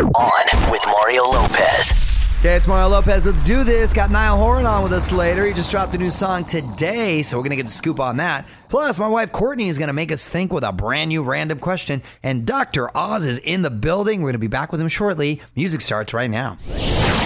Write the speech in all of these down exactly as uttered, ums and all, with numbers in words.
On with Mario Lopez. Okay, it's Mario Lopez. Let's do this. Got Niall Horan on with us later. He just dropped a new song today, so we're going to get the scoop on that. Plus, my wife Courtney is going to make us think with a brand new random question. And Doctor Oz is in the building. We're going to be back with him shortly. Music starts right now.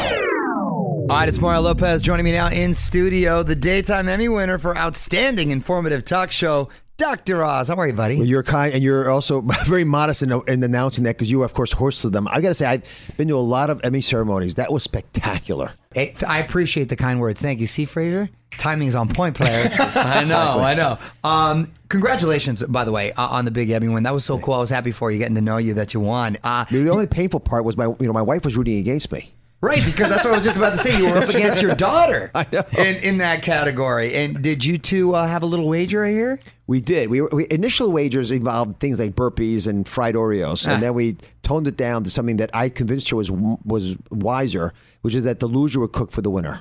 All right, it's Mario Lopez joining me now in studio, the Daytime Emmy winner for Outstanding Informative Talk Show, Doctor Oz. How are you, buddy? Well, you're kind, and you're also very modest in, in announcing that because you were, of course, host of them. I got to say, I've been to a lot of Emmy ceremonies. That was spectacular. It, I appreciate the kind words. Thank you. See, Fraser? Timing's on point, player. I know, I know. Um, congratulations, by the way, uh, on the big Emmy win. That was so cool. I was happy for you, getting to know you, that you won. Uh, the only painful part was my, you know, my wife was rooting against me. Right, because that's what I was just about to say. You were up against your daughter in, in that category. And did you two uh, have a little wager right here? We did. We, we initial wagers involved things like burpees and fried Oreos. Ah. And then we toned it down to something that I convinced her was was wiser, which is that the loser would cook for the winner.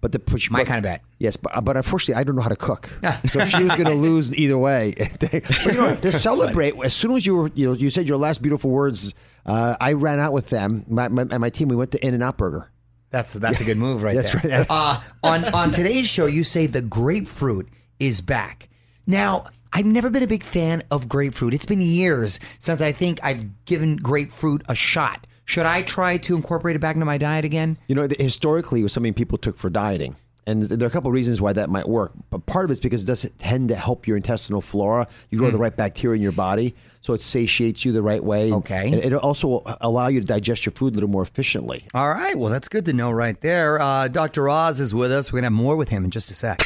But the push, my but, kind of bet. Yes, but, but unfortunately, I don't know how to cook. So if she was going to lose either way. They, but you know, to celebrate, as soon as you were, you know, you said your last beautiful words, uh, I ran out with them. My, my and my team, we went to In-N-Out Burger. That's that's yeah. a good move, right that's there. That's right. Uh, on on today's show, you say the grapefruit is back. Now, I've never been a big fan of grapefruit. It's been years since I think I've given grapefruit a shot. Should I try to incorporate it back into my diet again? You know, historically, it was something people took for dieting. And there are a couple of reasons why that might work. But part of it's because it does tend to help your intestinal flora. You grow mm. the right bacteria in your body, so it satiates you the right way. Okay. And it also will allow you to digest your food a little more efficiently. All right. Well, that's good to know right there. Uh, Doctor Oz is with us. We're going to have more with him in just a sec.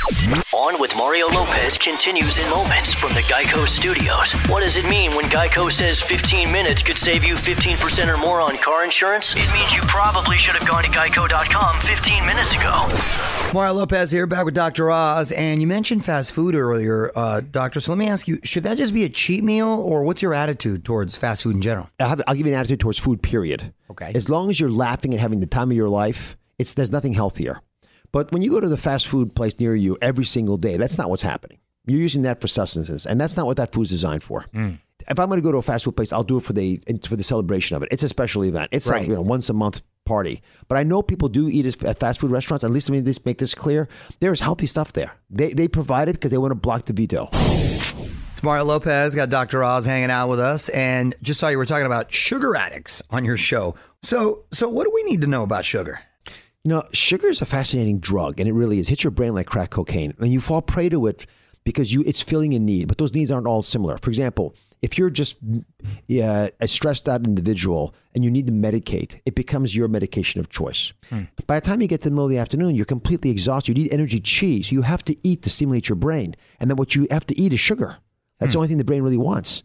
On with Mario Lopez continues in moments from the Geico Studios. What does it mean when Geico says fifteen minutes could save you fifteen percent or more on car insurance? It means you probably should have gone to Geico dot com fifteen minutes ago. Mario Lopez here, back with Doctor Oz. And you mentioned fast food earlier, uh, Doctor. So let me ask you, should that just be a cheat meal, or what's your Your attitude towards fast food in general? I'll, have, I'll give you an attitude towards food, period. Okay. As long as you're laughing and having the time of your life, it's there's nothing healthier. But when you go to the fast food place near you every single day, that's not what's happening. You're using that for sustenance, and that's not what that food's designed for. Mm. If I'm going to go to a fast food place, I'll do it for the for the celebration of it. It's a special event. It's right. like, you know, once a month party. But I know people do eat at fast food restaurants. At least let me make this clear. There's healthy stuff there. They they provide it because they want to block the veto. It's Mario Lopez, got Doctor Oz hanging out with us, and just saw you were talking about sugar addicts on your show. So so what do we need to know about sugar? You know, sugar is a fascinating drug, and it really is. It hits your brain like crack cocaine, and you fall prey to it because you it's filling a need, but those needs aren't all similar. For example, if you're just uh, a stressed out individual and you need to medicate, it becomes your medication of choice. Mm. By the time you get to the middle of the afternoon, you're completely exhausted. You need energy chi, so you have to eat to stimulate your brain, and then what you have to eat is sugar. That's the only thing the brain really wants.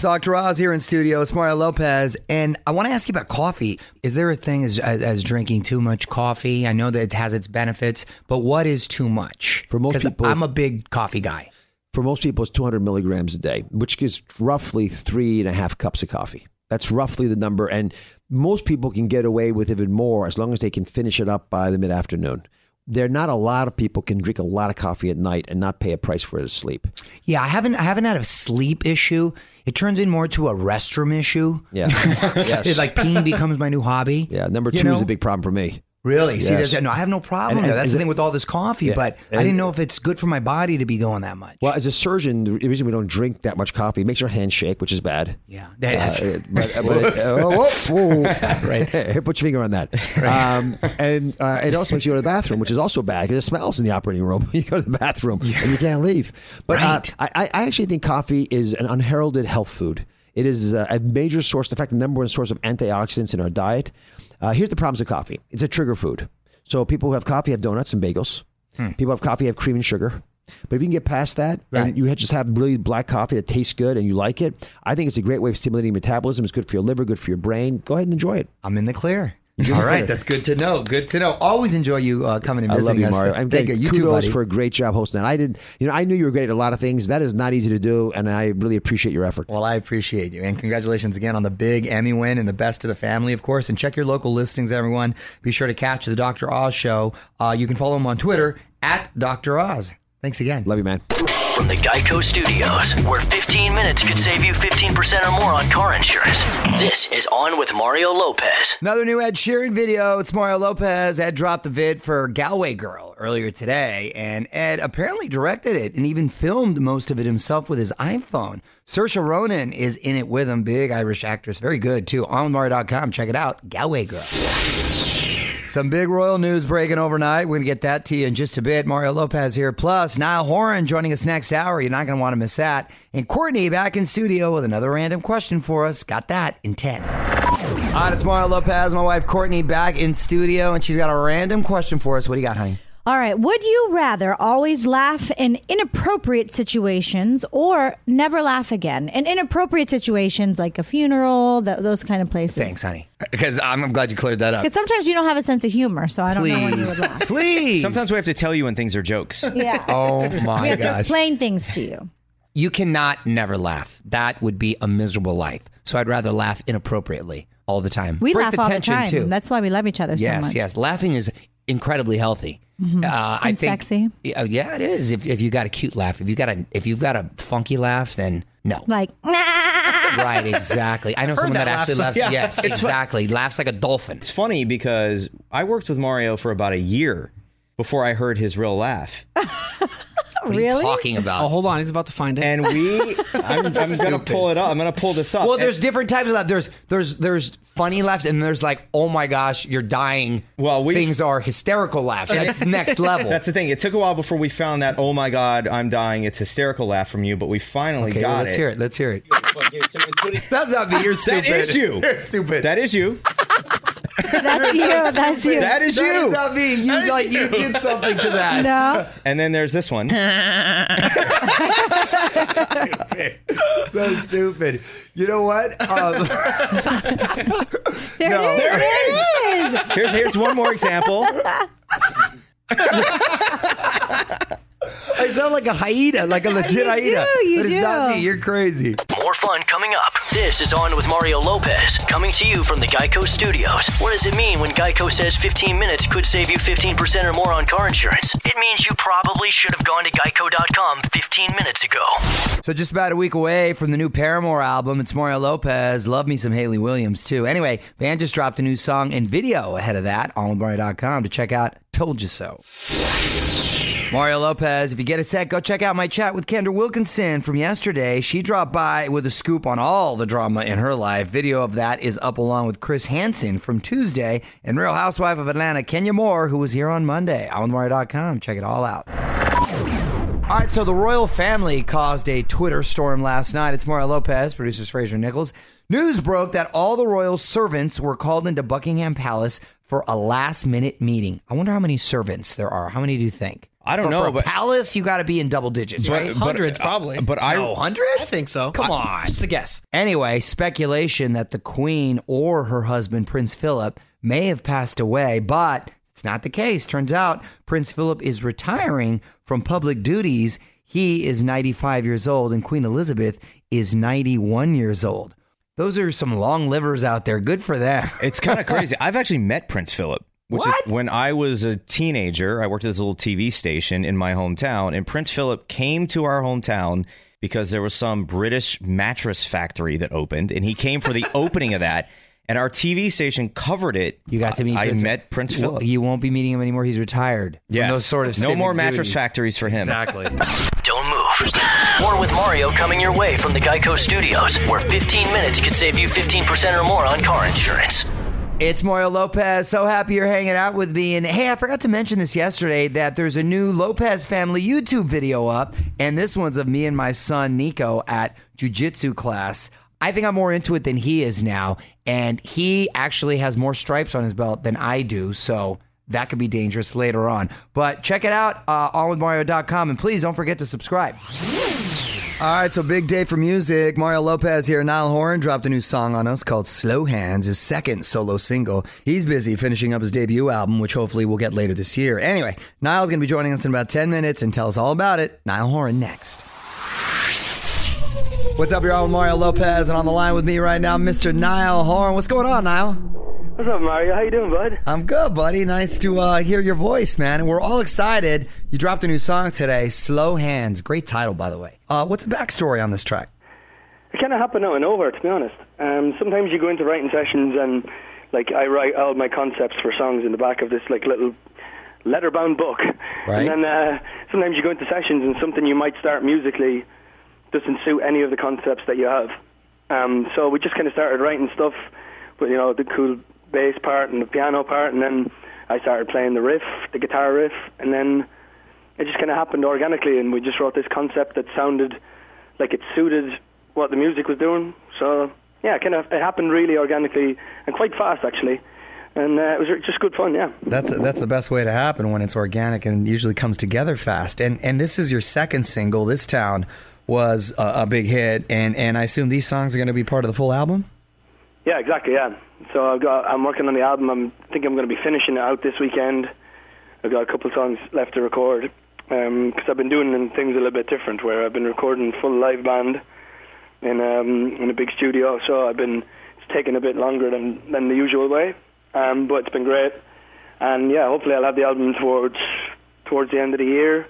Doctor Oz here in studio. It's Mario Lopez. And I want to ask you about coffee. Is there a thing as, as, as drinking too much coffee? I know that it has its benefits, but what is too much? For most people, I'm a big coffee guy. For most people, it's two hundred milligrams a day, which is roughly three and a half cups of coffee. That's roughly the number. And most people can get away with even more as long as they can finish it up by the mid-afternoon. There not a lot of people can drink a lot of coffee at night and not pay a price for it to sleep. Yeah, I haven't I haven't had a sleep issue. It turns in more to a restroom issue. Yeah. Yes. It's like peeing becomes my new hobby. Yeah, number two you know? is a big problem for me. Really? Yes. See, there's, no, I have no problem. And, and, That's the thing with all this coffee, yeah, but and, I didn't know if it's good for my body to be going that much. Well, as a surgeon, the reason we don't drink that much coffee, it makes our hands shake, which is bad. Yeah. That's uh, but, but it, uh, whoa, whoa. Right. Put your finger on that. Right. Um, and uh, it also makes you go to the bathroom, which is also bad because it smells in the operating room. You go to the bathroom yeah. and you can't leave. But right. uh, I, I actually think coffee is an unheralded health food. It is a major source, in fact, the number one source of antioxidants in our diet. Uh, here's the problems with coffee. It's a trigger food. So people who have coffee have donuts and bagels. Hmm. People who have coffee have cream and sugar. But if you can get past that right. and you just have really black coffee that tastes good and you like it, I think it's a great way of stimulating metabolism. It's good for your liver, good for your brain. Go ahead and enjoy it. I'm in the clear. All right, better. That's good to know. Good to know. Always enjoy you uh, coming and visiting us. I love you, Mario. I'm Thank you. You kudos too, buddy. For a great job hosting that. I did. You know, I knew you were great at a lot of things. That is not easy to do, and I really appreciate your effort. Well, I appreciate you, and congratulations again on the big Emmy win and the best to the family, of course. And check your local listings, everyone. Be sure to catch the Doctor Oz show. Uh, you can follow him on Twitter at Doctor Oz. Thanks again. Love you, man. From the Geico Studios, where fifteen minutes could save you fifteen percent or more on car insurance. This is On with Mario Lopez. Another new Ed Sheeran video. It's Mario Lopez. Ed dropped the vid for Galway Girl earlier today, and Ed apparently directed it and even filmed most of it himself with his iPhone. Saoirse Ronan is in it with him, big Irish actress. Very good, too. On with Mario dot com. Check it out. Galway Girl. Some big royal news breaking overnight. We're going to get that to you in just a bit. Mario Lopez here. Plus, Niall Horan joining us next hour. You're not going to want to miss that. And Courtney back in studio with another random question for us. Got that in ten. All right, it's Mario Lopez. My wife Courtney back in studio, and she's got a random question for us. What do you got, honey? All right. Would you rather always laugh in inappropriate situations or never laugh again? In inappropriate situations like a funeral, th- those kind of places. Thanks, honey. Because I'm, I'm glad you cleared that up. Because sometimes you don't have a sense of humor, so I Please. don't know when you would laugh. Please. Sometimes we have to tell you when things are jokes. Yeah. Oh, my we have gosh. to explain things to you. You cannot never laugh. That would be a miserable life. So I'd rather laugh inappropriately all the time. We Break laugh the all tension, the time. Too. That's why we love each other yes, so much. Yes, yes. Laughing is incredibly healthy. Mm-hmm. Uh, I think sexy. Yeah, it is. If if you got a cute laugh, if you got a if you've got a funky laugh, then no. Like nah. Right, exactly. I know I've someone that, that actually laughs. laughs. Yeah. Yes, it's exactly. Fun. Laughs like a dolphin. It's funny because I worked with Mario for about a year before I heard his real laugh. What really? Are you talking about? Oh, hold on. He's about to find it. And we, I'm, I'm going to pull it up. I'm going to pull this up. Well, there's and, different types of laughs. There's, there's, there's funny laughs, and there's like, oh my gosh, you're dying. Well, we things are hysterical laughs. That's next level. That's the thing. It took a while before we found that. Oh my God, I'm dying. It's hysterical laugh from you, but we finally okay, got well, let's it. Let's hear it. Let's hear it. That's not me. You're stupid. That is you. You're stupid. That is you. That's you. That's you. That is you. That is not me. You that like you. you did something to that. No. And then there's this one. Stupid. So stupid. You know what? Um, there no. it is. There it is. Here's here's one more example. I sound like a hyena, like a legit you hyena. Do, you but it's do. not me. You're crazy. More fun coming up. This is On with Mario Lopez, coming to you from the Geico Studios. What does it mean when Geico says fifteen minutes could save you fifteen percent or more on car insurance? It means you probably should have gone to geico dot com fifteen minutes ago. So just about a week away from the new Paramore album, it's Mario Lopez. Love me some Hayley Williams, too. Anyway, band just dropped a new song and video ahead of that on Onwithmario dot com to check out Told You So. Mario Lopez, if you get a sec, go check out my chat with Kendra Wilkinson from yesterday. She dropped by with a scoop on all the drama in her life. Video of that is up along with Chris Hansen from Tuesday and Real Housewife of Atlanta, Kenya Moore, who was here on Monday. On with Mario dot com. Check it all out. All right, so the royal family caused a Twitter storm last night. It's Mario Lopez, producers Fraser Nichols. News broke that all the royal servants were called into Buckingham Palace for a last-minute meeting. I wonder how many servants there are. How many do you think? I don't for, know. For a but palace, you got to be in double digits, right? But, hundreds, uh, probably. But I no, hundreds. I think so. Come I, on, just a guess. Anyway, speculation that the Queen or her husband, Prince Philip, may have passed away, but it's not the case. Turns out, Prince Philip is retiring from public duties. He is ninety-five years old, and Queen Elizabeth is ninety-one years old. Those are some long livers out there. Good for them. It's kind of crazy. I've actually met Prince Philip. Which what? is when I was a teenager, I worked at this little T V station in my hometown, and Prince Philip came to our hometown because there was some British mattress factory that opened, and he came for the opening of that, and our T V station covered it. You got to meet I, Prince I met Prince Philip. Well, you won't be meeting him anymore. He's retired. Yes. Those sort of no more mattress duties. factories for him. Exactly. Don't move. More with Mario coming your way from the Geico Studios, where fifteen minutes could save you fifteen percent or more on car insurance. It's Mario Lopez. So happy you're hanging out with me. And hey, I forgot to mention this yesterday that there's a new Lopez family YouTube video up. And this one's of me and my son, Nico, at Jiu-Jitsu class. I think I'm more into it than he is now. And he actually has more stripes on his belt than I do. So that could be dangerous later on. But check it out, uh, on with Mario dot com. And please don't forget to subscribe. All right, so big day for music. Mario Lopez here. Niall Horan dropped a new song on us called Slow Hands, his second solo single. He's busy finishing up his debut album, which hopefully we'll get later this year. Anyway, Niall's going to be joining us in about ten minutes and tell us all about it. Niall Horan next. What's up, y'all? I'm Mario Lopez, and on the line with me right now, Mister Niall Horan. What's going on, Niall? What's up, Mario? How you doing, bud? I'm good, buddy. Nice to uh, hear your voice, man. And we're all excited. You dropped a new song today, Slow Hands. Great title, by the way. Uh, what's the backstory on this track? It kind of happened out and over, to be honest. Um, sometimes you go into writing sessions and, like, I write all my concepts for songs in the back of this, like, little leather-bound book. Right. And then uh, sometimes you go into sessions and something you might start musically doesn't suit any of the concepts that you have. Um, so we just kind of started writing stuff, but, you know, the cool bass part and the piano part, and then I started playing the riff, the guitar riff, and then it just kind of happened organically, and we just wrote this concept that sounded like it suited what the music was doing. So yeah, kind of it happened really organically and quite fast, actually, and uh, it was just good fun. Yeah, that's that's the best way to happen, when it's organic and usually comes together fast. And and this is your second single. This Town was a, a big hit, and and I assume these songs are going to be part of the full album. Yeah, exactly, yeah. So I've got, I'm working on the album. I'm think I'm going to be finishing it out this weekend. I've got a couple songs left to record, because um, I've been doing things a little bit different, where I've been recording full live band in, um, in a big studio, so I've been, it's taken a bit longer than, than the usual way, um, but it's been great. And yeah, hopefully I'll have the album towards towards the end of the year.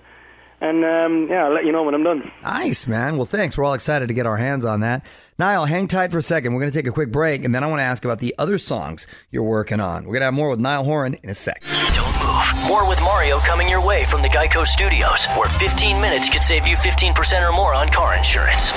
And, um, yeah, I'll let you know when I'm done. Nice, man. Well, thanks. We're all excited to get our hands on that. Niall, hang tight for a second. We're going to take a quick break, and then I want to ask about the other songs you're working on. We're going to have more with Niall Horan in a sec. Don't move. More with Mario coming your way from the Geico Studios, where fifteen minutes could save you fifteen percent or more on car insurance.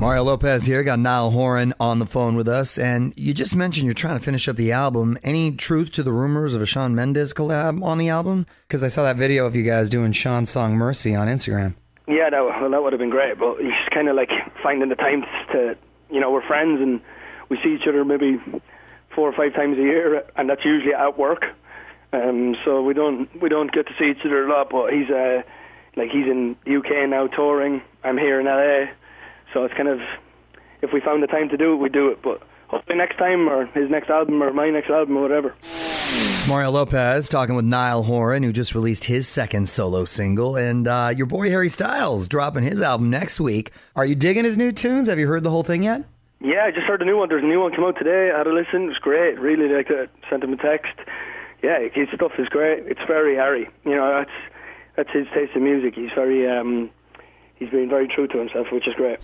Mario Lopez here. Got Niall Horan on the phone with us. And you just mentioned you're trying to finish up the album. Any truth to the rumors of a Shawn Mendes collab on the album? Because I saw that video of you guys doing Shawn's song Mercy on Instagram. Yeah, that, well, that would have been great. But he's kind of like finding the time to, you know, we're friends and we see each other maybe four or five times a year. And that's usually at work. Um, so we don't we don't get to see each other a lot. But he's, uh, like, he's in the U K now touring. I'm here in L A. So it's kind of, if we found the time to do it, we do it. But hopefully next time, or his next album, or my next album, or whatever. Mario Lopez talking with Niall Horan, who just released his second solo single. And uh, your boy Harry Styles dropping his album next week. Are you digging his new tunes? Have you heard the whole thing yet? Yeah, I just heard the new one. There's a new one come out today. I had a listen. It was great. Really liked it. Sent him a text. Yeah, his stuff is great. It's very Harry. You know, that's, that's his taste in music. He's very... Um, He's been very true to himself, which is great.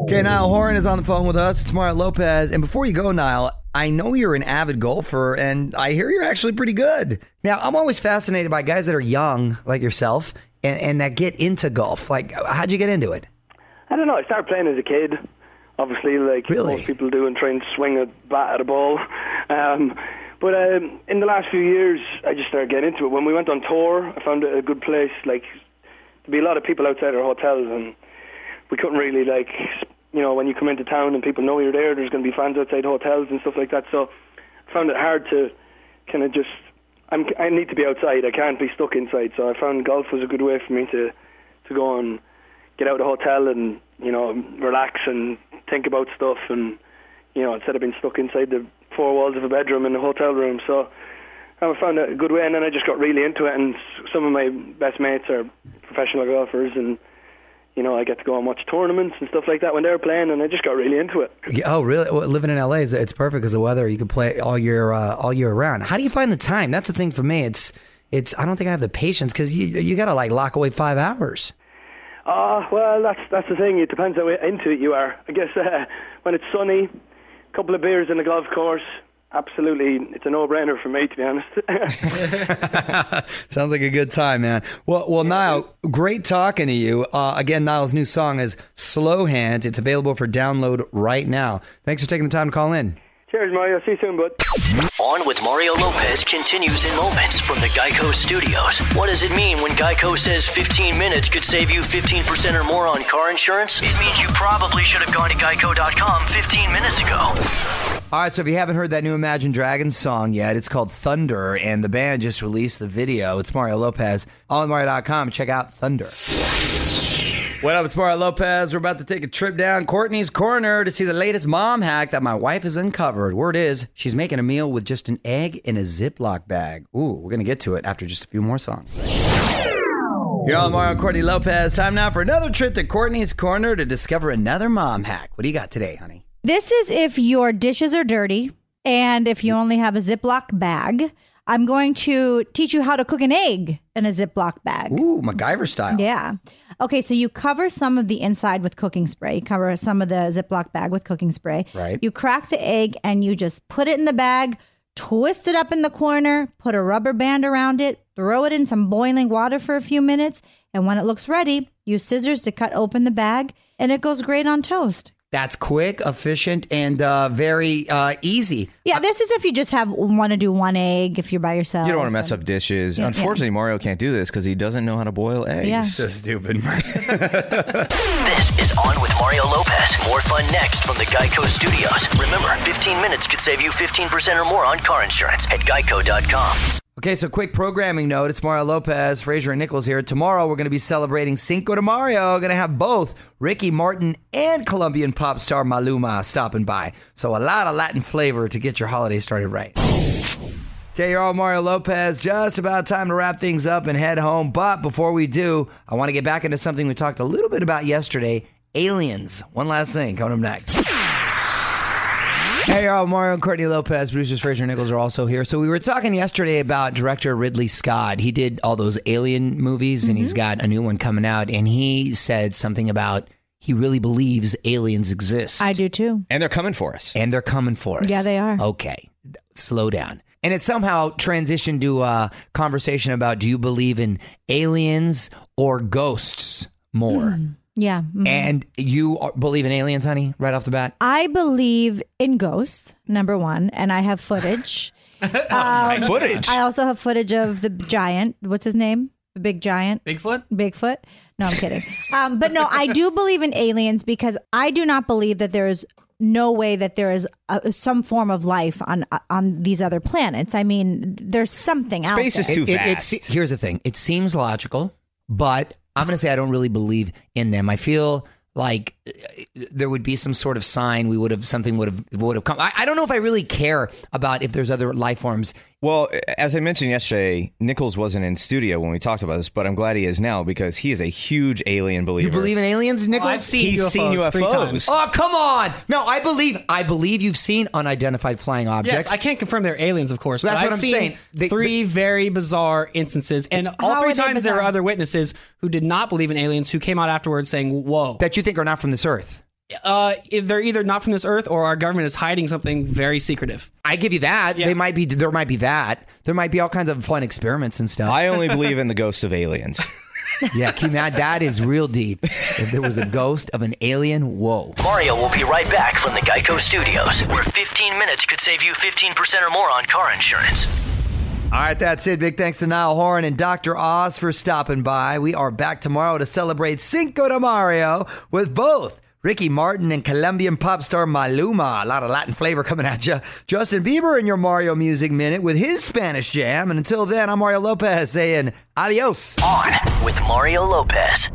Okay, Niall Horan is on the phone with us. It's Mario Lopez. And before you go, Niall, I know you're an avid golfer, and I hear you're actually pretty good. Now, I'm always fascinated by guys that are young, like yourself, and, and that get into golf. Like, how'd you get into it? I don't know. I started playing as a kid, obviously, like really? most people do, and try and swing a bat at a ball. Um, but um, in the last few years, I just started getting into it. When we went on tour, I found a good place, like... There'd be a lot of people outside our hotels, and we couldn't really, like, you know, when you come into town and people know you're there, there's going to be fans outside hotels and stuff like that. So I found it hard to kind of just, I'm, I need to be outside. I can't be stuck inside. So I found golf was a good way for me to, to go and get out of the hotel and, you know, relax and think about stuff. And, you know, instead of being stuck inside the four walls of a bedroom in the hotel room. So I found it a good way, and then I just got really into it, and some of my best mates are professional golfers, and, you know, I get to go and watch tournaments and stuff like that when they're playing, and I just got really into it. Yeah, oh, really? Well, living in L A, is it's perfect because the weather, you can play all year uh, all year round. How do you find the time? That's the thing for me. It's, it's. I don't think I have the patience, because you you got to, like, lock away five hours. Uh, well, that's that's the thing. It depends how into it you are. I guess uh, when it's sunny, a couple of beers in the golf course, absolutely, it's a no-brainer for me, to be honest. Sounds like a good time, man. Well, well, Niall, great talking to you. Uh, again, Niall's new song is Slow Hands. It's available for download right now. Thanks for taking the time to call in. Cheers, Mario. See you soon, bud. On with Mario Lopez continues in moments from the Geico Studios. What does it mean when Geico says fifteen minutes could save you fifteen percent or more on car insurance? It means you probably should have gone to geico dot com fifteen minutes ago. All right, so if you haven't heard that new Imagine Dragons song yet, it's called Thunder, and the band just released the video. It's Mario Lopez. Onwithmario dot com. Check out Thunder. What up, it's Mario Lopez. We're about to take a trip down Courtney's Corner to see the latest mom hack that my wife has uncovered. Word is, she's making a meal with just an egg in a Ziploc bag. Ooh, we're going to get to it after just a few more songs. You're on Mario and Courtney Lopez. Time now for another trip to Courtney's Corner to discover another mom hack. What do you got today, honey? This is if your dishes are dirty and if you only have a Ziploc bag. I'm going to teach you how to cook an egg in a Ziploc bag. Ooh, MacGyver style. Yeah. Okay, so you cover some of the inside with cooking spray. You cover some of the Ziploc bag with cooking spray. Right. You crack the egg and you just put it in the bag, twist it up in the corner, put a rubber band around it, throw it in some boiling water for a few minutes, and when it looks ready, use scissors to cut open the bag, and it goes great on toast. That's quick, efficient, and uh, very uh, easy. Yeah, this is if you just have want to do one egg, if you're by yourself. You don't want to mess up dishes. Yeah, Unfortunately, yeah. Mario can't do this because he doesn't know how to boil eggs. Yeah. So stupid. This is On with Mario Lopez. More fun next from the Geico Studios. Remember, fifteen minutes could save you fifteen percent or more on car insurance at geico dot com. Okay, so quick programming note. It's Mario Lopez, Fraser and Nichols here. Tomorrow, we're going to be celebrating Cinco de Mayo. We're going to have both Ricky Martin and Colombian pop star Maluma stopping by. So a lot of Latin flavor to get your holiday started right. Okay, you're all Mario Lopez. Just about time to wrap things up and head home. But before we do, I want to get back into something we talked a little bit about yesterday, aliens. One last thing coming up next. Hey, y'all, Mario and Courtney Lopez, producers Fraser Nichols are also here. So we were talking yesterday about director Ridley Scott. He did all those Alien movies, and mm-hmm. he's got a new one coming out. And he said something about he really believes aliens exist. I do, too. And they're coming for us. And they're coming for us. Yeah, they are. Okay. Slow down. And it somehow transitioned to a conversation about, do you believe in aliens or ghosts more? Mm. Yeah. Mm-hmm. And you are, believe in aliens, honey, right off the bat? I believe in ghosts, number one, and I have footage. um, oh, footage? I also have footage of the giant. What's his name? The big giant. Bigfoot? Bigfoot. No, I'm kidding. um, but no, I do believe in aliens because I do not believe that there is no way that there is a, some form of life on on these other planets. I mean, there's something out there. Space is too vast. It, it, it, here's the thing. It seems logical, but I'm going to say I don't really believe in them. I feel like there would be some sort of sign we would have, something would have would have come. I, I don't know if I really care about if there's other life forms. Well, as I mentioned yesterday, Nichols wasn't in studio when we talked about this, but I'm glad he is now because he is a huge alien believer. You believe in aliens, Nichols? Well, I've seen He's U F Os seen U F Os. Three times. Oh, come on. No, I believe I believe you've seen unidentified flying objects. Yes, I can't confirm they're aliens, of course, but that's I've what I'm seen saying. They, three they, very bizarre instances, and all three times there were other witnesses who did not believe in aliens who came out afterwards saying, whoa. That you think are not from this earth. Uh, they're either not from this earth or our government is hiding something very secretive. I give you that. Yeah. They might be. There might be that. There might be all kinds of fun experiments and stuff. I only believe in the ghost of aliens. Yeah, keep that. That is real deep. If there was a ghost of an alien, whoa. Mario will be right back from the Geico Studios, where fifteen minutes could save you fifteen percent or more on car insurance. All right, that's it. Big thanks to Niall Horan and Doctor Oz for stopping by. We are back tomorrow to celebrate Cinco de Mayo with both Ricky Martin and Colombian pop star Maluma. A lot of Latin flavor coming at you. Justin Bieber in your Mario Music Minute with his Spanish jam. And until then, I'm Mario Lopez saying adios. On with Mario Lopez.